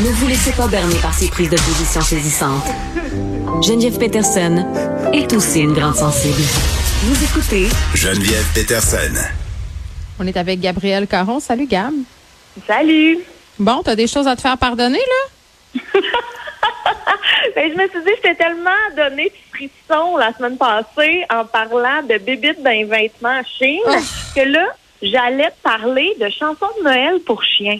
Ne vous laissez pas berner par ces prises de position saisissantes. Geneviève Peterson est aussi une grande sensible. Vous écoutez Geneviève Peterson. On est avec Gabrielle Caron. Salut, Gab. Salut. Bon, t'as des choses à te faire pardonner, là? Ben, je me suis dit, j'étais tellement donné de frisson la semaine passée en parlant de bébites d'un vêtement à chien que là, j'allais parler de chansons de Noël pour chiens.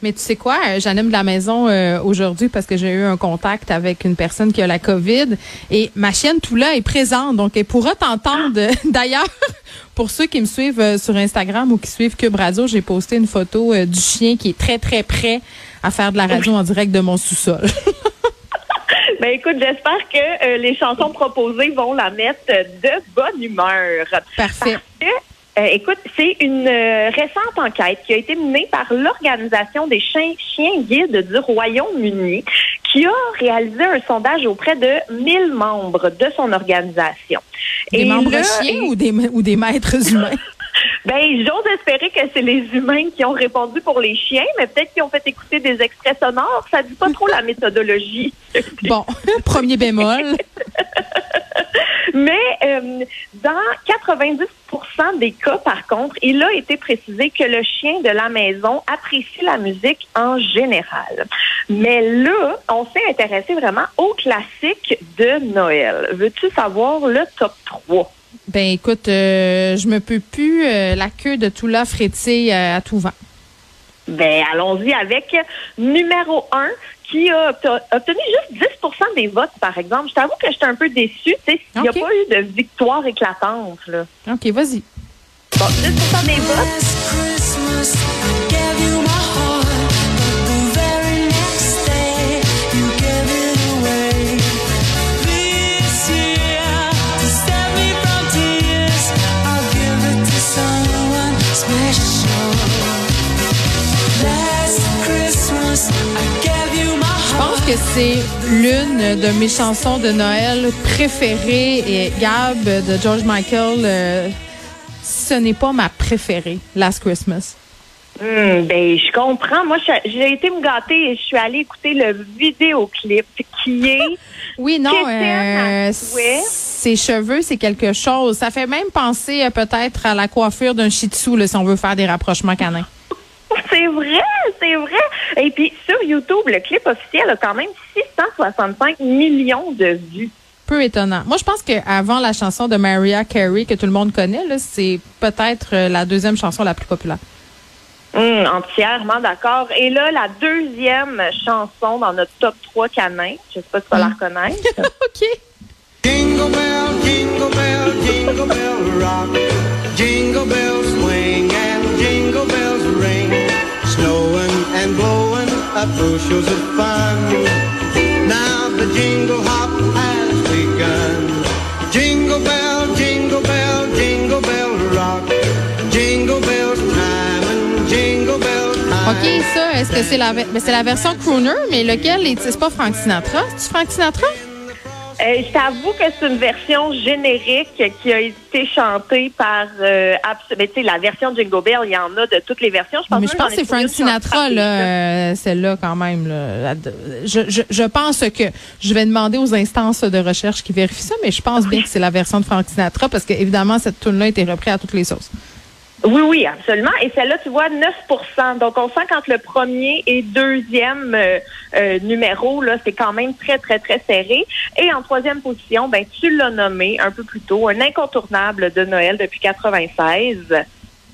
Mais tu sais quoi, j'anime de la maison aujourd'hui parce que j'ai eu un contact avec une personne qui a la COVID et ma chienne Toula est présente, donc elle pourra t'entendre. D'ailleurs, pour ceux qui me suivent sur Instagram ou qui suivent Cube Radio, j'ai posté une photo du chien qui est très, très prêt à faire de la radio en direct de mon sous-sol. Ben écoute, j'espère que les chansons proposées vont la mettre de bonne humeur. Parfait. Écoute, c'est une récente enquête qui a été menée par l'Organisation des chiens guides du Royaume-Uni qui a réalisé un sondage auprès de 1000 membres de son organisation. Des membres chiens ou des maîtres humains? Ben, j'ose espérer que c'est les humains qui ont répondu pour les chiens, mais peut-être qu'ils ont fait écouter des extraits sonores. Ça dit pas trop la méthodologie. Bon, premier bémol. Mais dans 90% des cas, par contre, il a été précisé que le chien de la maison apprécie la musique en général. Mais là, on s'est intéressé vraiment aux classiques de Noël. Veux-tu savoir le top 3? Ben écoute, je me peux plus, la queue de Toula frétille à tout vent. Ben allons-y avec numéro 1 qui a obtenu juste 10% des votes, par exemple. Je t'avoue que j'étais un peu déçue, tu sais, il n'y a pas eu de victoire éclatante, là. OK, vas-y. Bon, 10% des votes. Que c'est l'une de mes chansons de Noël préférées et Gab de George Michael, ce n'est pas ma préférée, Last Christmas. Ben je comprends. Moi, j'ai été me gâter et je suis allée écouter le vidéoclip qui est... Oui, non, ses cheveux, c'est quelque chose. Ça fait même penser peut-être à la coiffure d'un shih tzu, là, si on veut faire des rapprochements canins. C'est vrai, c'est vrai. Et puis, sur YouTube, le clip officiel a quand même 665 millions de vues. Peu étonnant. Moi, je pense qu'avant la chanson de Mariah Carey, que tout le monde connaît, là, c'est peut-être la deuxième chanson la plus populaire. Entièrement d'accord. Et là, la deuxième chanson dans notre top 3 canin, je sais pas si tu vas la reconnaître. OK. Jingle bell, jingle bell, jingle bell rock. Jingle bell swing and jingle bells ring. Snowing and blowing up bushels of fun. Now the jingle hop has begun. Jingle bell, jingle bell, jingle bell rock. Jingle bell time and jingle bell time. OK, ça, est-ce que c'est la version crooner, mais lequel est... C'est pas Frank Sinatra? C'est-tu Frank Sinatra? Je t'avoue que c'est une version générique qui a été chantée par... mais tu sais, la version Jingle Bell, il y en a de toutes les versions. Je pense que c'est Frank Sinatra, là, celle-là, quand même. Là. Je pense que... Je vais demander aux instances de recherche qui vérifient ça, mais je pense bien que c'est la version de Frank Sinatra parce que évidemment cette tune-là a été reprise à toutes les sauces. Oui, absolument. Et celle-là, tu vois, 9%. Donc, on sent qu'entre le premier et deuxième numéro, là, c'est quand même très, très, très serré. Et en troisième position, ben, tu l'as nommé un peu plus tôt, un incontournable de Noël depuis 96.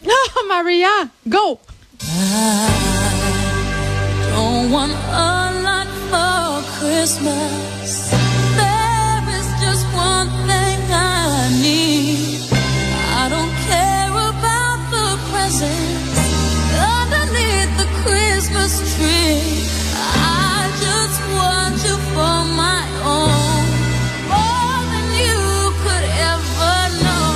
Oh, Maria! Go! I don't want a lot for Christmas. There is just one thing I need. I don't care. Underneath the Christmas tree, I just want you for my own, more than you could ever know.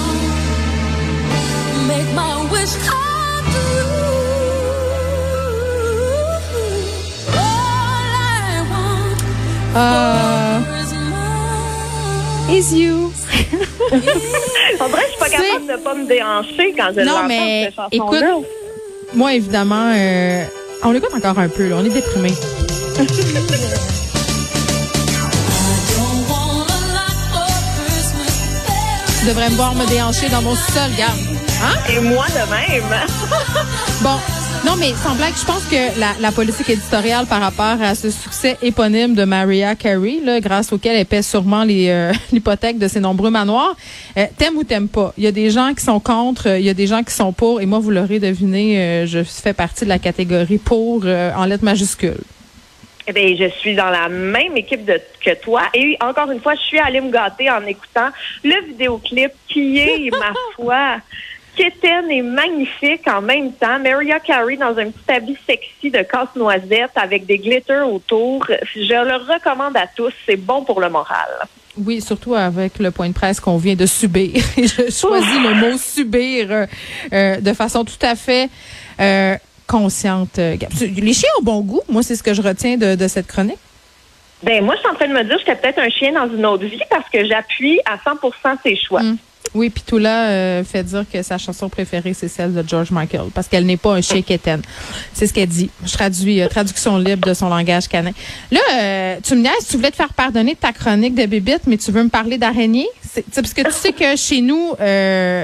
Make my wish come true. All I want for is you. En vrai, je suis pas capable de pas me déhancher quand je l'entends, cette chanson-là. Écoute, moi, évidemment, on l'écoute encore un peu, là, on est déprimés. Tu devrais me voir me déhancher dans mon sol, regarde. Hein? Et moi de même. Bon. Non, mais sans blague, je pense que la politique éditoriale par rapport à ce succès éponyme de Mariah Carey, là, grâce auquel elle pèse sûrement l'hypothèque de ses nombreux manoirs, t'aimes ou t'aimes pas. Il y a des gens qui sont contre, il y a des gens qui sont pour, et moi, vous l'aurez deviné, je fais partie de la catégorie pour en lettres majuscules. Eh bien, je suis dans la même équipe que toi. Et encore une fois, je suis allée me gâter en écoutant le vidéoclip qui est, ma foi... quétaine et magnifique en même temps. Mariah Carey dans un petit habit sexy de casse-noisette avec des glitters autour. Je le recommande à tous. C'est bon pour le moral. Oui, surtout avec le point de presse qu'on vient de subir. Je choisis le mot « subir » de façon tout à fait consciente. Les chiens ont bon goût. Moi, c'est ce que je retiens de cette chronique. Ben moi, je suis en train de me dire que j'étais peut-être un chien dans une autre vie parce que j'appuie à 100% ses choix. Mm. Oui, puis tout là fait dire que sa chanson préférée, c'est celle de George Michael, parce qu'elle n'est pas un chien quétaine. C'est ce qu'elle dit. Je traduis, traduction libre de son langage canin. Là, tu me niaises, tu voulais te faire pardonner de ta chronique de bébite, mais tu veux me parler d'araignée? Parce que tu sais que chez nous,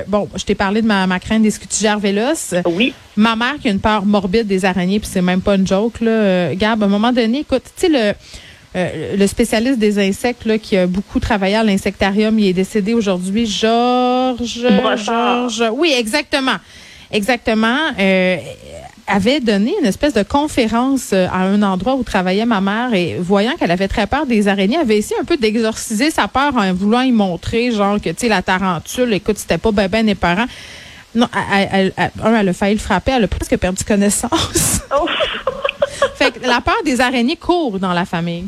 bon, je t'ai parlé de ma crainte des scutigères véloces. Oui. Ma mère qui a une peur morbide des araignées, puis c'est même pas une joke, là. Gab, à un moment donné, écoute, tu sais, le spécialiste des insectes là, qui a beaucoup travaillé à l'insectarium, il est décédé aujourd'hui, Georges. Oui, exactement. Exactement. Avait donné une espèce de conférence à un endroit où travaillait ma mère et voyant qu'elle avait très peur des araignées, avait essayé un peu d'exorciser sa peur en voulant y montrer, genre que tu sais, la tarentule, écoute, c'était pas ben épeurant. Non, elle a failli le frapper, elle a presque perdu connaissance. Fait que la peur des araignées court dans la famille.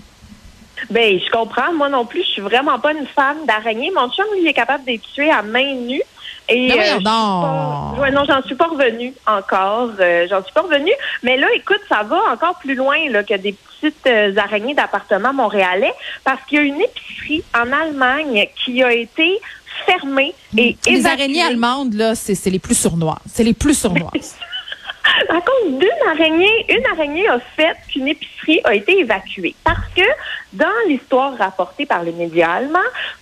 Ben, je comprends. Moi non plus, je suis vraiment pas une fan d'araignées. Mon chum, lui, il est capable de les tuer à main nue. Et non, non, j'en suis pas revenue encore. J'en suis pas revenue. Mais là, écoute, ça va encore plus loin là, que des petites araignées d'appartements montréalais parce qu'il y a une épicerie en Allemagne qui a été fermée et évacuée. Les araignées allemandes, là, c'est les plus sournoises. C'est les plus sournoises. À cause une araignée a fait qu'une épicerie a été évacuée. Parce que, dans l'histoire rapportée par les médias allemands,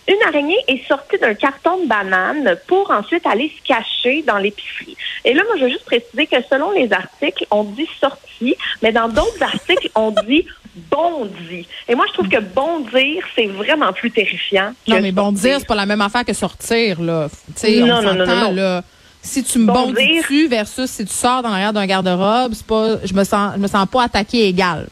une araignée est sortie d'un carton de banane pour ensuite aller se cacher dans l'épicerie. Et là, moi, je veux juste préciser que selon les articles, on dit « sortie », mais dans d'autres articles, on dit « bondi ». Et moi, je trouve que « bondir », c'est vraiment plus terrifiant. Non, mais « bondir », c'est pas la même affaire que « sortir », là. T'sais, non, on s'entend, non. Là. Si tu me bondis dessus versus si tu sors dans l'arrière d'un garde-robe, c'est pas, je me sens pas attaquée égale.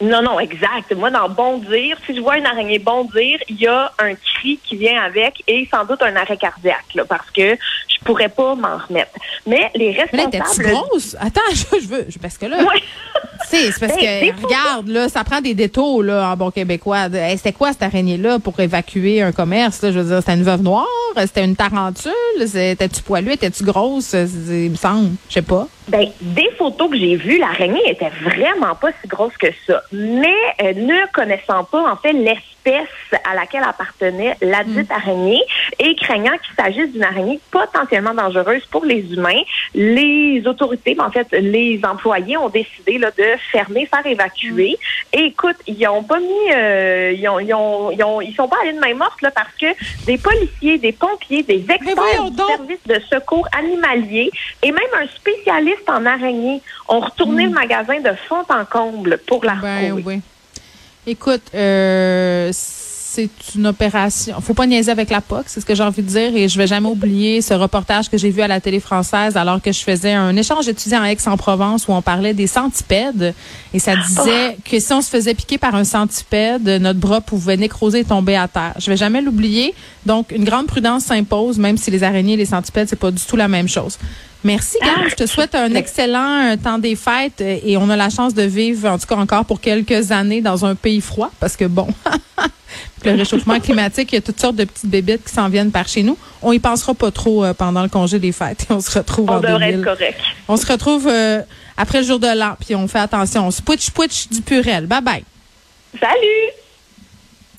Non, non, exact. Moi, dans bondir, si je vois une araignée bondir, il y a un cri qui vient avec et sans doute un arrêt cardiaque, là, parce que je pourrais pas m'en remettre. Mais les responsables... Mais là, t'es-tu grosse? Attends, parce que là... Ouais. C'est parce que, regarde, là, ça prend des détours, là, en bon québécois. Hey, c'était quoi cette araignée-là pour évacuer un commerce, là? Je veux dire, c'était une veuve noire? C'était une tarentule? T'es-tu poilue? T'es-tu grosse? Il me semble. Je sais pas. Ben, des photos que j'ai vues, l'araignée était vraiment pas si grosse que ça. Mais ne connaissant pas, en fait, l'espèce à laquelle appartenait la dite araignée et craignant qu'il s'agisse d'une araignée potentiellement dangereuse pour les humains, les autorités, en fait, les employés ont décidé là, de fermer, faire évacuer. Et écoute, ils ont pas mis... ils sont pas allés de main morte là, parce que des policiers, des pompiers, des experts du service de secours animalier et même un spécialiste en araignée ont retourné le magasin de fond en comble pour la retrouver. Oui. Écoute, c'est une opération. Faut pas niaiser avec la POC, c'est ce que j'ai envie de dire. Et je vais jamais oublier ce reportage que j'ai vu à la télé française alors que je faisais un échange étudiant à Aix-en-Provence où on parlait des centipèdes. Et ça disait que si on se faisait piquer par un centipède, notre bras pouvait nécroser et tomber à terre. Je vais jamais l'oublier. Donc, une grande prudence s'impose, même si les araignées et les centipèdes, c'est pas du tout la même chose. Merci, Gab. Je te souhaite un excellent temps des fêtes et on a la chance de vivre, en tout cas encore pour quelques années, dans un pays froid parce que, bon, le réchauffement climatique, il y a toutes sortes de petites bébites qui s'en viennent par chez nous. On y pensera pas trop pendant le congé des fêtes. On se retrouve en 2000. On devrait être correct. On se retrouve après le jour de l'an puis on fait attention. On se pouitch du Purel. Bye-bye. Salut!